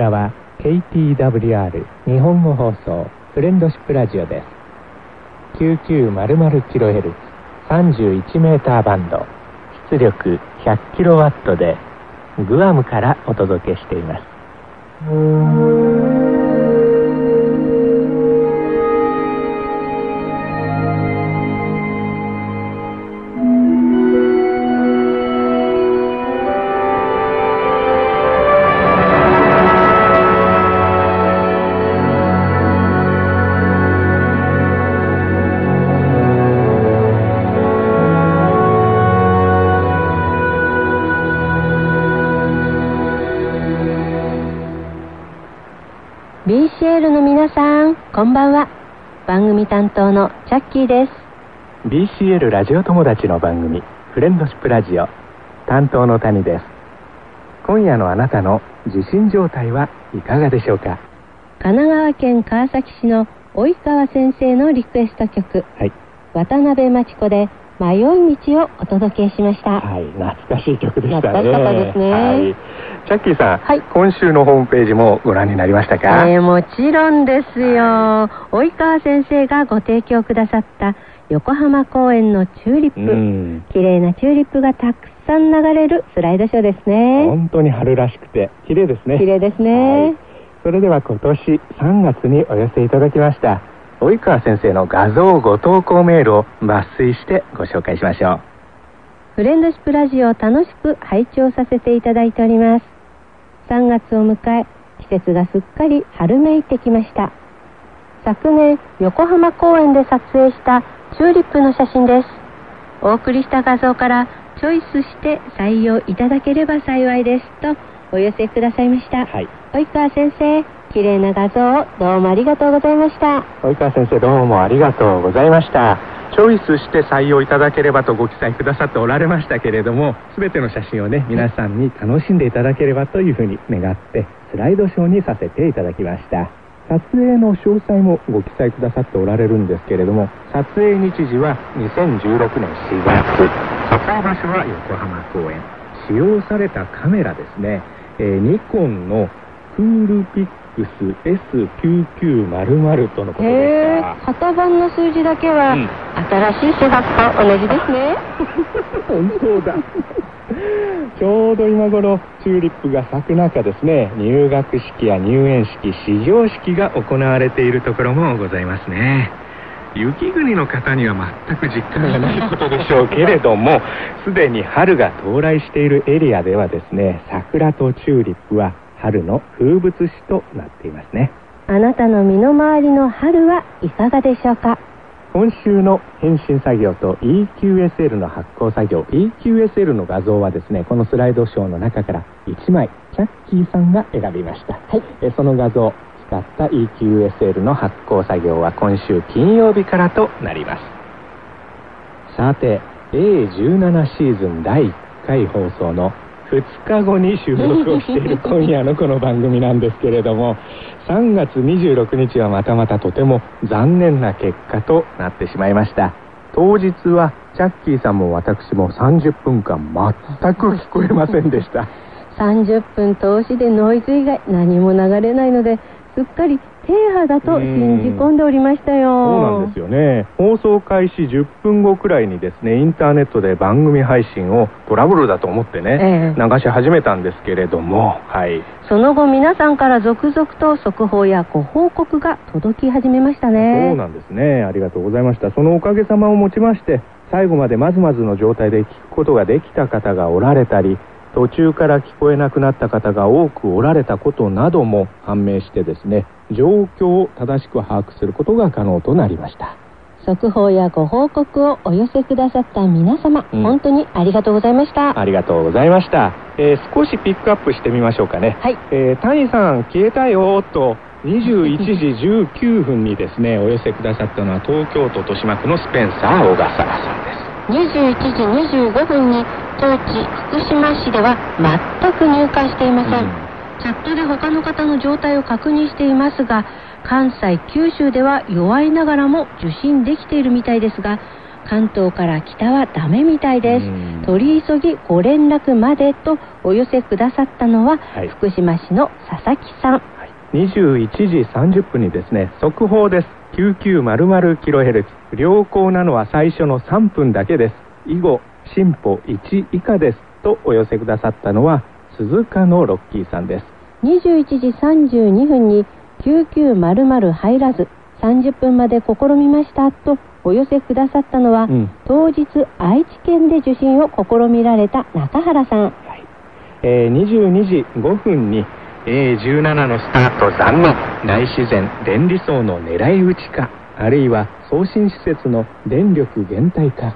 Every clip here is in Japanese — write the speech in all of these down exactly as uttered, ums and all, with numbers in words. らは ケーティーダブリューアール 日本語放送フレンドシップラジオです。 きゅうせんきゅうひゃくキロヘルツ さんじゅういちメーターバンド、出力 ひゃくキロワット でグアムからお届けしています。ビーシーエル の皆さん、こんばんは。番組担当のチャッキーです。 ビーシーエル ラジオ友達の番組フレンドシップラジオ担当の谷です。今夜のあなたの地震状態はいかがでしょうか。神奈川県川崎市の及川先生のリクエスト曲、はい、渡辺真知子で迷い道をお届けしました。はい、懐かしい曲でしたね。懐かしかったですね。はい、チャッキーさん、はい、今週のホームページもご覧になりましたか。えー、もちろんですよ。及川先生がご提供くださった横浜公園のチューリップ、うん、綺麗なチューリップがたくさん流れるスライドショーですね。本当に春らしくて綺麗ですね。綺麗ですね。はい、それでは今年さんがつにお寄せいただきました及川先生の画像ご投稿メールを抜粋してご紹介しましょう。フレンドシップラジオを楽しく拝聴させていただいております。さんがつを迎え、季節がすっかり春めいてきました。昨年横浜公園で撮影したチューリップの写真です。お送りした画像からチョイスして採用いただければ幸いですとお寄せくださいました。はい、及川先生、綺麗な画像をどうもありがとうございました。及川先生、どうもありがとうございました。チョイスして採用いただければとご記載くださっておられましたけれども、すべての写真をね、皆さんに楽しんでいただければというふうに願ってスライドショーにさせていただきました。撮影の詳細もご記載くださっておられるんですけれども、撮影日時はにせんじゅうろくねんしがつ、撮影場所は横浜公園、使用されたカメラですね、えー、ニコンのクールピックエスきゅうきゅうまるまる とのことでした。型番の数字だけは、うん、新しい手箱と同じですね。本当だ。ちょうど今頃チューリップが咲く中ですね、入学式や入園式、始業式が行われているところもございますね。雪国の方には全く実感がないことでしょうけれども、すでに春が到来しているエリアではですね、桜とチューリップは春の風物詩となっていますね。あなたの身の回りの春はいかがでしょうか。今週の返信作業と イーキューエスエル の発行作業、 イーキューエスエル の画像はですね、このスライドショーの中からいちまいチャッキーさんが選びました。はい、えその画像を使った イーキューエスエル の発行作業は今週金曜日からとなります。さて、 エーじゅうなな シーズンだいいっかい放送のふつかごに収録をしている今夜のこの番組なんですけれども、さんがつにじゅうろくにちはまたまたとても残念な結果となってしまいました。当日はチャッキーさんも私もさんじゅっぷんかん全く聞こえませんでした。さんじゅっぷん通しでノイズ以外何も流れないので、すっかり停波だと信じ込んでおりましたよ。そうなんですよね。放送開始じゅっぷんごくらいにですね、インターネットで番組配信をトラブルだと思ってね、ええ、流し始めたんですけれども、はい、その後皆さんから続々と速報やご報告が届き始めましたね。そうなんですね。ありがとうございました。そのおかげさまをもちまして、最後までまずまずの状態で聞くことができた方がおられたり、途中から聞こえなくなった方が多くおられたことなども判明してですね、状況を正しく把握することが可能となりました。速報やご報告をお寄せくださった皆様、うん、本当にありがとうございました。ありがとうございました。えー、少しピックアップしてみましょうかね。はい、えー、谷さん消えたよとにじゅういちじじゅうきゅうふんにですね、お寄せくださったのは東京都豊島区のスペンサー小笠原さんです。にじゅういちじにじゅうごふんに当地福島市では全く入荷していません。うん、チャットで他の方の状態を確認していますが、関西、九州では弱いながらも受信できているみたいですが、関東から北はダメみたいです。取り急ぎご連絡までとお寄せくださったのは、はい、福島市の佐々木さん、はい、にじゅういちじさんじゅっぷんにですね、速報です。きゅうせんきゅうひゃくキロヘルツ、良好なのは最初のさんぷんだけです。以後進歩いち以下ですとお寄せくださったのは鈴鹿のロッキーさんです。にじゅういちじさんじゅうにふんにきゅうせんきゅうひゃく入らずさんじゅっぷんまで試みましたとお寄せくださったのは、うん、当日愛知県で受信を試みられた中原さん、はい、えー、にじゅうにじごふんに エーじゅうなな のスタート残念、大自然電離層の狙い撃ちか、あるいは送信施設の電力減退か。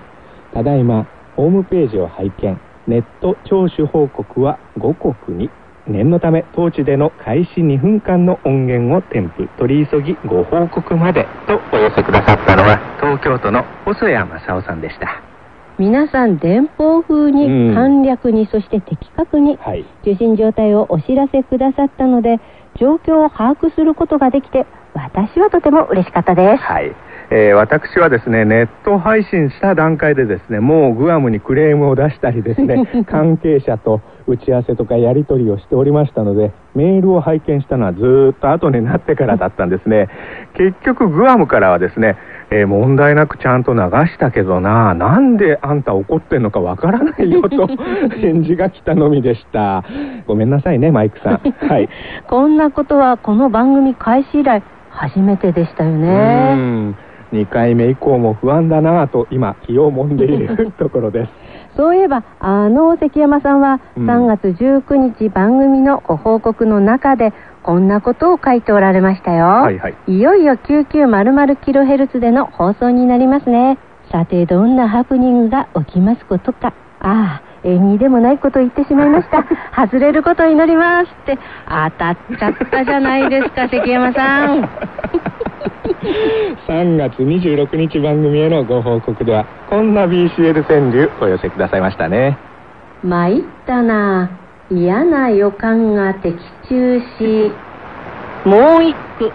ただいまホームページを拝見、ネット聴取報告はごこくに、念のため当地での開始にふんかんの音源を添付、取り急ぎご報告までとお寄せくださったのは東京都の細谷正夫さんでした。皆さん電報風に簡略に、そして的確に受信状態をお知らせくださったので、状況を把握することができて私はとても嬉しかったです。はい、えー、私はですね、ネット配信した段階でですね、もうグアムにクレームを出したりですね関係者と打ち合わせとかやり取りをしておりましたので、メールを拝見したのはずーっと後になってからだったんですね。結局グアムからはですね、えー、問題なくちゃんと流したけどな、なんであんた怒ってんのかわからないよと返事が来たのみでした。ごめんなさいねマイクさん、はい、こんなことはこの番組開始以来初めてでしたよね。うーん、にかいめ以降も不安だなぁと今気をもんでいるところですそういえばあの関山さんはさんがつじゅうくにち番組のご報告の中でこんなことを書いておられましたよ、はいはい、いよいよ きゅうせんきゅうひゃくキロヘルツ での放送になりますね。さてどんなハプニングが起きますことか。ああ、縁にでもないことを言ってしまいました外れることを祈りますって当たっちゃったじゃないですか関山さんさんがつにじゅうろくにち番組へのご報告ではこんな ビーシーエル 川柳お寄せくださいましたね。参ったな、嫌な予感が的中し、もう一句、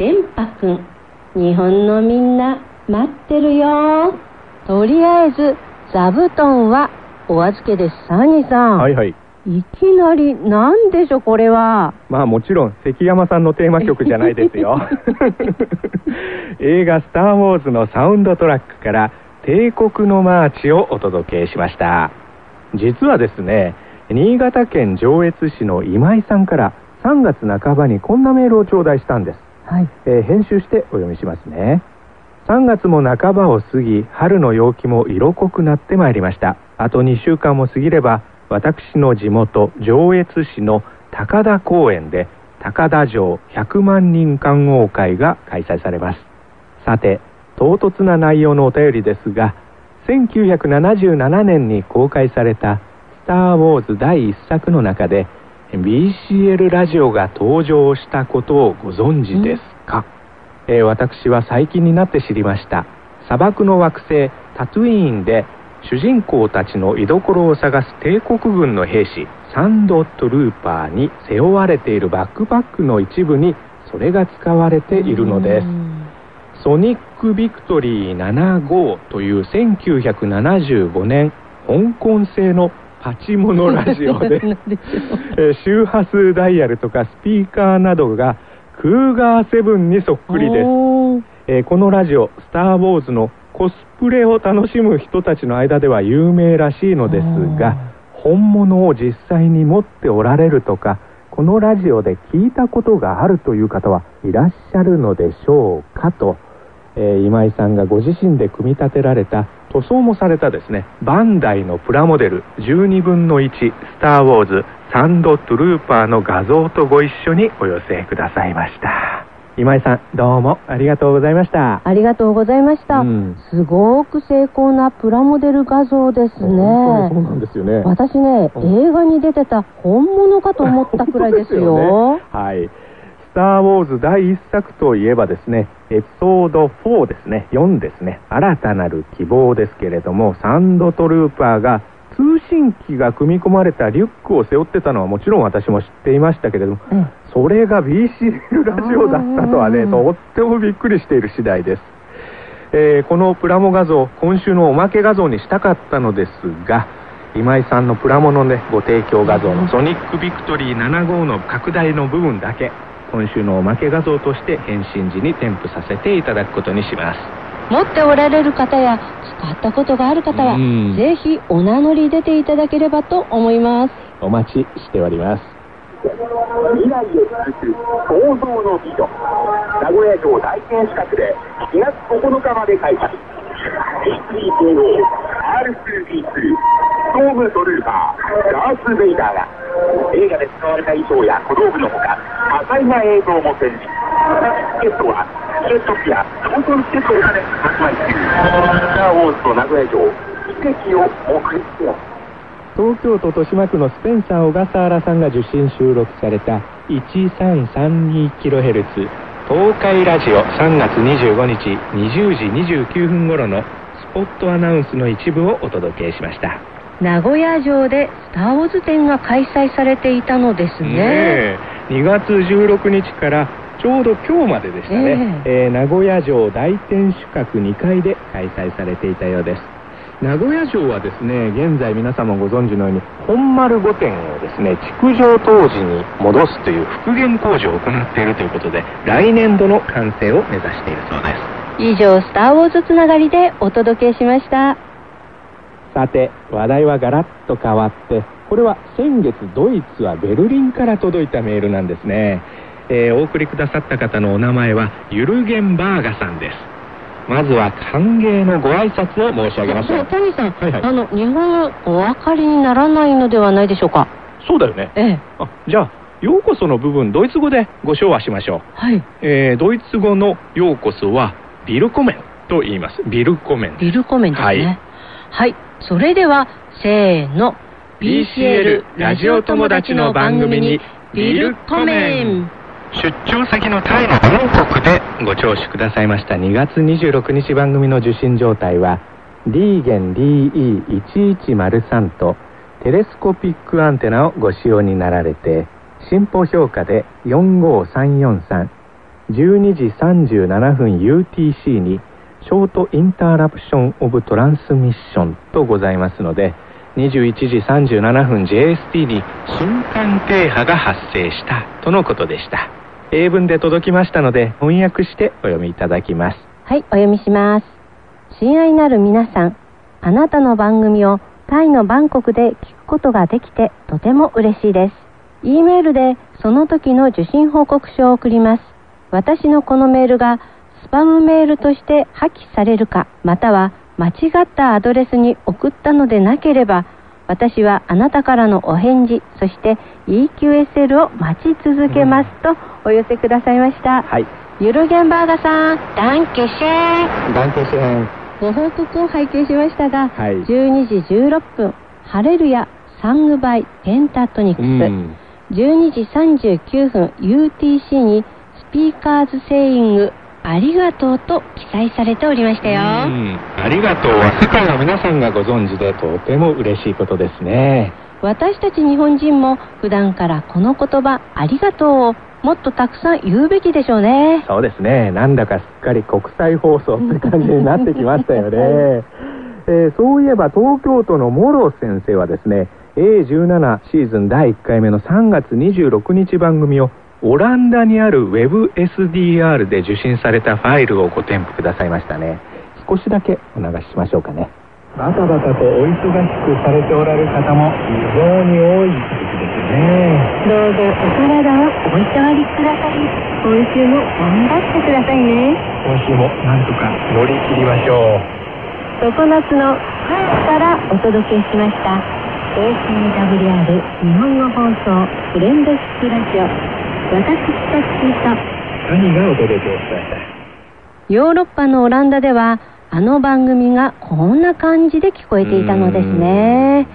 電波くん、日本のみんな待ってるよ、とりあえず座布団はお預けです。サニーさん、はいはい、いきなりなんでしょこれは。まあもちろん関山さんのテーマ曲じゃないですよ映画スターウォーズのサウンドトラックから帝国のマーチをお届けしました。実はですね、新潟県上越市の今井さんからさんがつなかばにこんなメールを頂戴したんです、はい、えー、編集してお読みしますね。さんがつも半ばを過ぎ、春の陽気も色濃くなってまいりました。あとにしゅうかんも過ぎれば私の地元上越市の高田公園で高田城ひゃくまんにん観桜会が開催されます。さて唐突な内容のお便りですが、せんきゅうひゃくななじゅうななねんに公開されたスターウォーズだいいっさくの中で ビーシーエル ラジオが登場したことをご存知ですか。えー、私は最近になって知りました。砂漠の惑星タトゥイーンで主人公たちの居所を探す帝国軍の兵士サンドトルーパーに背負われているバックパックの一部にそれが使われているのです。ソニックビクトリーななじゅうごというせんきゅうひゃくななじゅうごねん香港製のパチモノラジオで周波数ダイヤルとかスピーカーなどがクーガーセブンにそっくりです、えー、このラジオスターウォーズのコスプレを楽しむ人たちの間では有名らしいのですが、本物を実際に持っておられるとかこのラジオで聞いたことがあるという方はいらっしゃるのでしょうかと、えー、今井さんがご自身で組み立てられた塗装もされたですね、バンダイのプラモデルじゅうにぶんのいちスターウォーズサンドトルーパーの画像とご一緒にお寄せくださいました。今井さんどうもありがとうございました。ありがとうございました、うん、すごく精巧なプラモデル画像ですね。本当にそうなんですよね。私ね、うん、映画に出てた本物かと思ったくらいです よ, ですよ、ね、はい。スターウォーズだいいっさくといえばですね、エピソードよんですね、よんですね、新たなる希望ですけれども、サンドトルーパーが通信機が組み込まれたリュックを背負ってたのはもちろん私も知っていましたけれども、うん、それが ビーシーエル ラジオだったとはね、とってもびっくりしている次第です。えー、このプラモ画像、今週のおまけ画像にしたかったのですが、今井さんのプラモのね、ご提供画像のソニックビクトリーななじゅうごの拡大の部分だけ、今週のおまけ画像として返信時に添付させていただくことにします。持っておられる方や使ったことがある方は、ぜひお名乗り出ていただければと思います。お待ちしております。未来へ続く創造の美女、名古屋城大天守閣でしがつここのかまで開催。エイチビーオーアールツービーツー ストームトルーパーダース・ベイダーが映画で使われた衣装や小道具のほか多彩な映像も展示。チケットはチケットピアトントンチケットで発売中。スター・ウォーズと名古屋城奇跡を目撃します。東京都豊島区のスペンサー小笠原さんが受信収録された いちさんさんにキロヘルツ 東海ラジオさんがつにじゅうごにちにじゅうじにじゅうきゅうふん頃のスポットアナウンスの一部をお届けしました。名古屋城でスターウォーズ展が開催されていたのですね。ねえ、にがつじゅうろくにちからちょうど今日まででしたね、えーえー、名古屋城大天守閣にかいで開催されていたようです。名古屋城はですね、現在皆様ご存知のように本丸御殿をですね、築城当時に戻すという復元工事を行っているということで、来年度の完成を目指しているそうです。以上、スターウォーズつながりでお届けしました。さて、話題はガラッと変わって、これは先月ドイツはベルリンから届いたメールなんですね、えー、お送りくださった方のお名前はユルゲンバーガさんです。まずは歓迎のご挨拶を申し上げましょう。谷さん、はいはい、あの日本語お分かりにならないのではないでしょうか。そうだよね、ええ、あ、じゃあようこその部分ドイツ語でご唱和しましょう、はい、えー、ドイツ語のようこそはビルコメンと言います。ビルコメン、ビルコメンですね、はい、はい、それではせーの、 ビーシーエル ラジオ友達の番組にビルコメン。出張先のタイのバンコクでご聴取くださいましたにがつにじゅうろくにち番組の受信状態は D 弦 ディーイーいちいちまるさん とテレスコピックアンテナをご使用になられて、進歩評価でよんごさんよんさん、じゅうにじさんじゅうななふん ユーティーシー にショートインタラプションオブトランスミッションとございますので、にじゅういちじさんじゅうななふん ジェーエスティー に瞬間停波が発生したとのことでした。英文で届きましたので、翻訳してお読みいただきます。はい、お読みします。親愛なる皆さん、あなたの番組をタイのバンコクで聞くことができてとても嬉しいです。 E メールでその時の受信報告書を送ります。私のこのメールがスパムメールとして破棄されるか、または間違ったアドレスに送ったのでなければ、私はあなたからのお返事、そして イーキューエスエル を待ち続けますとお寄せくださいました、はい、ユルゲンバーガーさん、ダンケシェン、ダンケシェン。ご報告を拝見しましたが、はい、じゅうにじじゅうろっぷんハレルヤサングバイペンタトニクス、うん、じゅうにじさんじゅうきゅうふん ユーティーシー にスピーカーズセイングありがとうと記載されておりましたよ。うん、ありがとうは世界の皆さんがご存知でとても嬉しいことですね。私たち日本人も普段からこの言葉ありがとうをもっとたくさん言うべきでしょうね。そうですね、なんだかすっかり国際放送って感じになってきましたよね、えー、そういえば東京都のモロ先生はですね、 エーじゅうなな シーズンだいいっかいめのさんがつにじゅうろくにち番組をオランダにある ウェブエスディーアール で受信されたファイルをご添付くださいましたね。少しだけお流ししましょうかね。バタバタとお忙しくされておられる方も非常に多い時ですね。どうぞお体をお触りください。今週も頑張ってくださいね。今週もなんとか乗り切りましょう。ここのつのパンからお届けしました エーシーダブリューアール 日本語放送フレンド式ラジオ、私たちと兄がお届けをしました。ヨーロッパのオランダではあの番組がこんな感じで聞こえていたのですね。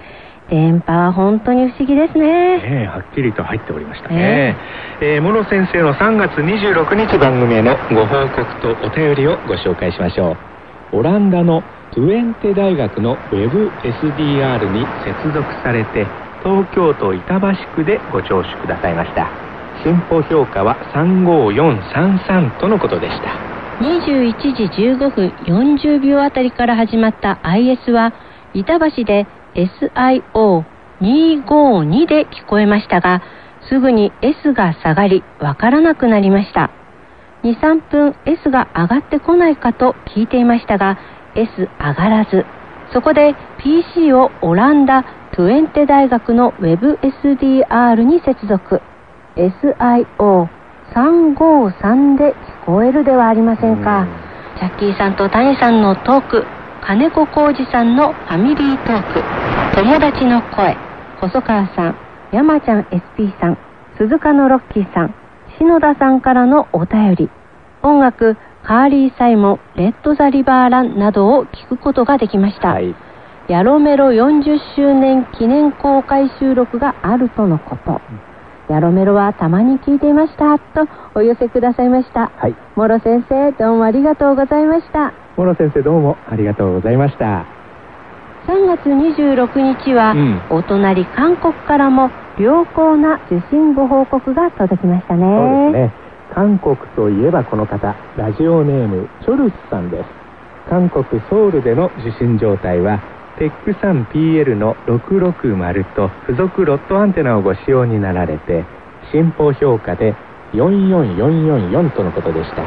電波は本当に不思議です ね, ね、はっきりと入っておりましたね、えーえー、モロ先生のさんがつにじゅうろくにち番組へのご報告とお便りをご紹介しましょう。オランダのトゥエンテ大学の ウェブエスディーアール に接続されて、東京都板橋区でご聴取くださいました。進歩評価はさんごよんさんさんとのことでした。にじゅういちじじゅうごふんよんじゅうびょうあたりから始まった アイエス は板橋で エスアイオーにーごーに で聞こえましたが、すぐに S が下がりわからなくなりました。 にさんぷん S が上がってこないかと聞いていましたが S 上がらず、そこで ピーシー をオランダトゥエンテ大学の ウェブエスディーアール に接続。 エスアイオーさんごーさん で聞こえるではありませんか。ジャッキーさんと谷さんのトーク、金子浩二さんのファミリートーク、友達の声、細川さん、山ちゃん エスピー さん、鈴鹿のロッキーさん、篠田さんからのお便り、音楽カーリー・サイモン、レッド・ザ・リバー・ランなどを聞くことができました、はい、ヤロメロよんじゅっしゅうねん記念公開収録があるとのこと、うん、ヤロメロはたまに聞いていましたとお寄せくださいました、はい、諸先生どうもありがとうございました。諸先生どうもありがとうございました。さんがつにじゅうろくにちは、うん、お隣韓国からも良好な受信ご報告が届きましたね。そうですね、韓国といえばこの方、ラジオネームチョルスさんです。韓国ソウルでの受信状態は テックスリーピーエル のろくろくまると付属ロットアンテナをご使用になられて、進歩評価でよんよんよんよんよんとのことでした。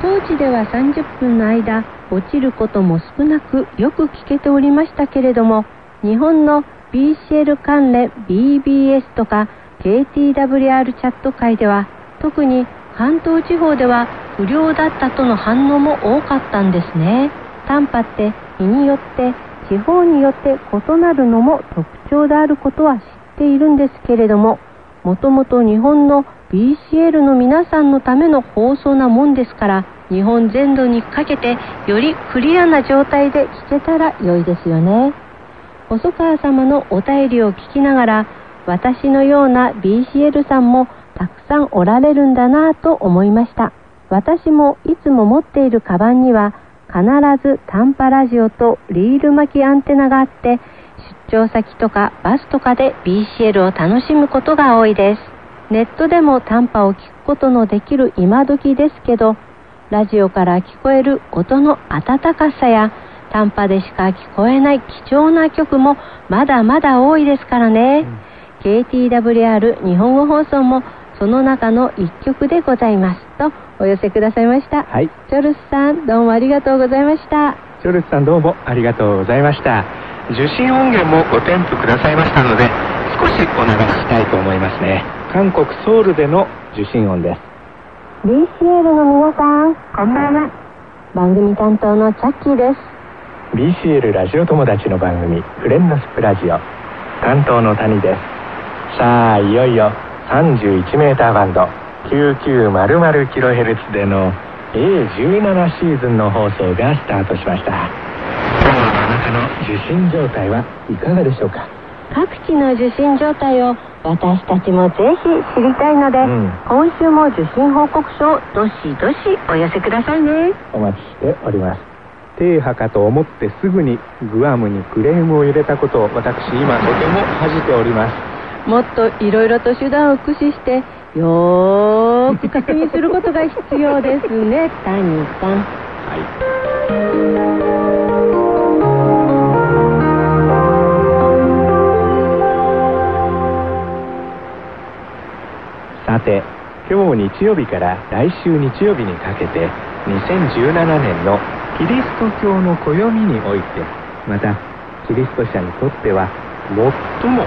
当地ではさんじゅっぷんの間落ちることも少なくよく聞けておりましたけれども、日本の ビーシーエル 関連 ビービーエス とか ケーティーダブリューアール チャット界では、特に関東地方では不良だったとの反応も多かったんですね。短波って日によって地方によって異なるのも特徴であることは知っているんですけれども、もともと日本の ビーシーエル の皆さんのための放送なもんですから、日本全土にかけてよりクリアな状態で聞けたら良いですよね。細川様のお便りを聞きながら、私のような ビーシーエル さんもたくさんおられるんだなぁと思いました。私もいつも持っているカバンには必ず短波ラジオとリール巻きアンテナがあって、出張先とかバスとかで ビーシーエル を楽しむことが多いです。ネットでも短波を聞くことのできる今時ですけど、ラジオから聞こえる音の温かさや短波でしか聞こえない貴重な曲もまだまだ多いですからね、うん、ケーティーダブリューアール 日本語放送もその中の一曲でございますとお寄せくださいました、はい、チョルスさんどうもありがとうございました。チョルスさんどうもありがとうございました。受信音源もご添付くださいましたので、少しお流ししたいと思いますね。韓国ソウルでの受信音です。 ビーシーエル の皆さんこんばんは、番組担当のチャッキーです。 ビーシーエル ラジオ友達の番組フレンノスプラジオ担当の谷です。さあいよいよさんじゅういちメーターバンド きゅうせんきゅうひゃくキロヘルツ での エーじゅうなな シーズンの放送がスタートしました。今日のあなたの受信状態はいかがでしょうか。各地の受信状態を私たちもぜひ知りたいので、うん、今週も受信報告書をどしどしお寄せくださいね。お待ちしております。停波かと思ってすぐにグアムにクレームを入れたことを私今とても恥じております。もっといろいろと手段を駆使してよーく確認することが必要ですね谷さん、はい、さて今日日曜日から来週日曜日にかけてにせんじゅうななねんのキリスト教の暦において、またキリスト者にとっては最も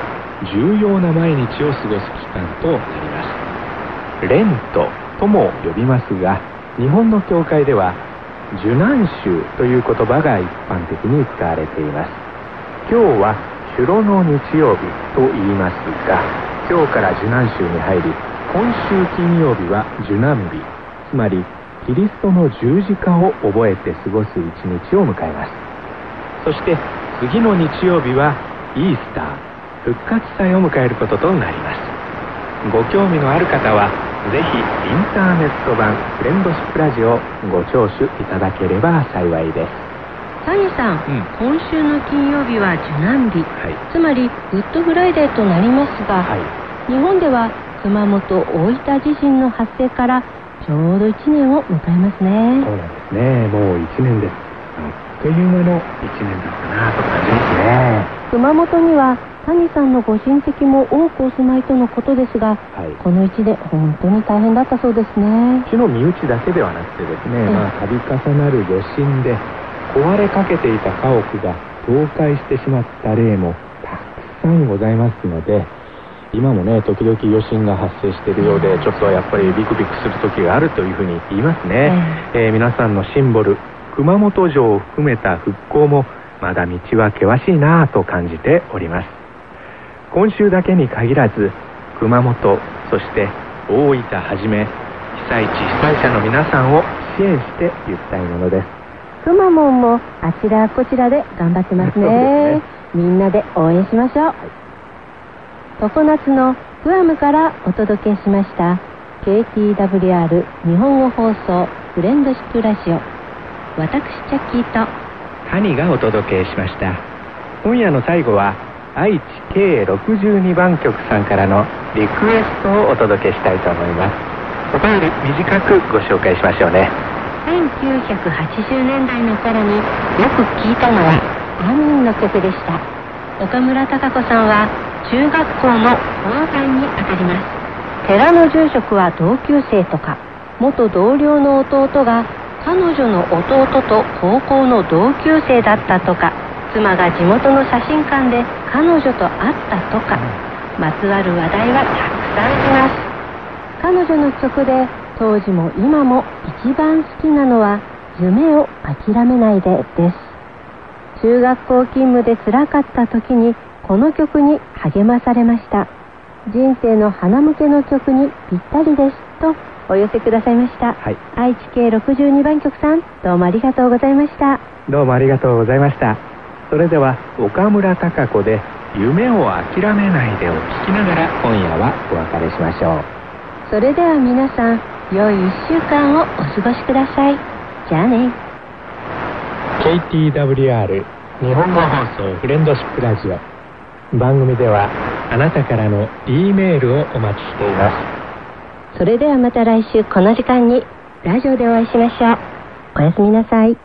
重要な毎日を過ごす期間となります。レントとも呼びますが、日本の教会では受難週という言葉が一般的に使われています。今日は主労の日曜日と言いますが、今日から受難週に入り、今週金曜日は受難日、つまりキリストの十字架を覚えて過ごす一日を迎えます。そして次の日曜日はイースター、復活祭を迎えることとなります。ご興味のある方はぜひインターネット版フレンドシップラジオをご聴取いただければ幸いです。谷さん、うん、今週の金曜日は受難日、はい、つまりグッドフライデーとなりますが、はい、日本では熊本大分地震の発生からちょうどいちねんを迎えますね。そうなんですね。もういちねんです。あっという間のいちねんだったなと感じますね。熊本には谷さんのご親戚も多くお住まいとのことですが、はい、このいちねん本当に大変だったそうですね。市の身内だけではなくてですね、まあ、度重なる余震で壊れかけていた家屋が倒壊してしまった例もたくさんございますので、今もね、時々余震が発生しているようで、ちょっとやっぱりビクビクする時があるというふうに言いますね。えーえー、皆さんのシンボル熊本城を含めた復興もまだ道は険しいなぁと感じております。今週だけに限らず、熊本、そして大分はじめ被災地被災者の皆さんを支援していきたいものです。くまモンもあちらこちらで頑張ってますね。ね、みんなで応援しましょう。はい、ここなつのグアムからお届けしました ケーティーダブリューアール 日本語放送フレンドシップラジオ、私チャッキーと谷がお届けしました。今夜の最後は愛知計ろくじゅうにばんきょくさんからのリクエストをお届けしたいと思います。お便り短くご紹介しましょうね。せんきゅうひゃくはちじゅうねんだいの頃によく聞いたのはアミンの曲でした。岡村孝子さんは中学校の後輩にあたります。寺の住職は同級生とか元同僚の弟が彼女の弟と高校の同級生だったとか、妻が地元の写真館で彼女と会ったとか、まつわる話題はたくさんあります。彼女の曲で当時も今も一番好きなのは夢を諦めないでです。中学校勤務で辛かった時にこの曲に励まされました。人生の花向けの曲にぴったりですとお寄せくださいました、はい、愛知系ろくじゅうにばんきょくさん、どうもありがとうございました。どうもありがとうございました。それでは岡村孝子で夢を諦めないでを聞きながら今夜はお別れしましょう。それでは皆さん、良いいっしゅうかんをお過ごしください。じゃあね。 ケーティーダブリューアール 日本語放送フレンドシップラジオ、番組ではあなたからの E メールをお待ちしています。それではまた来週この時間にラジオでお会いしましょう。おやすみなさい。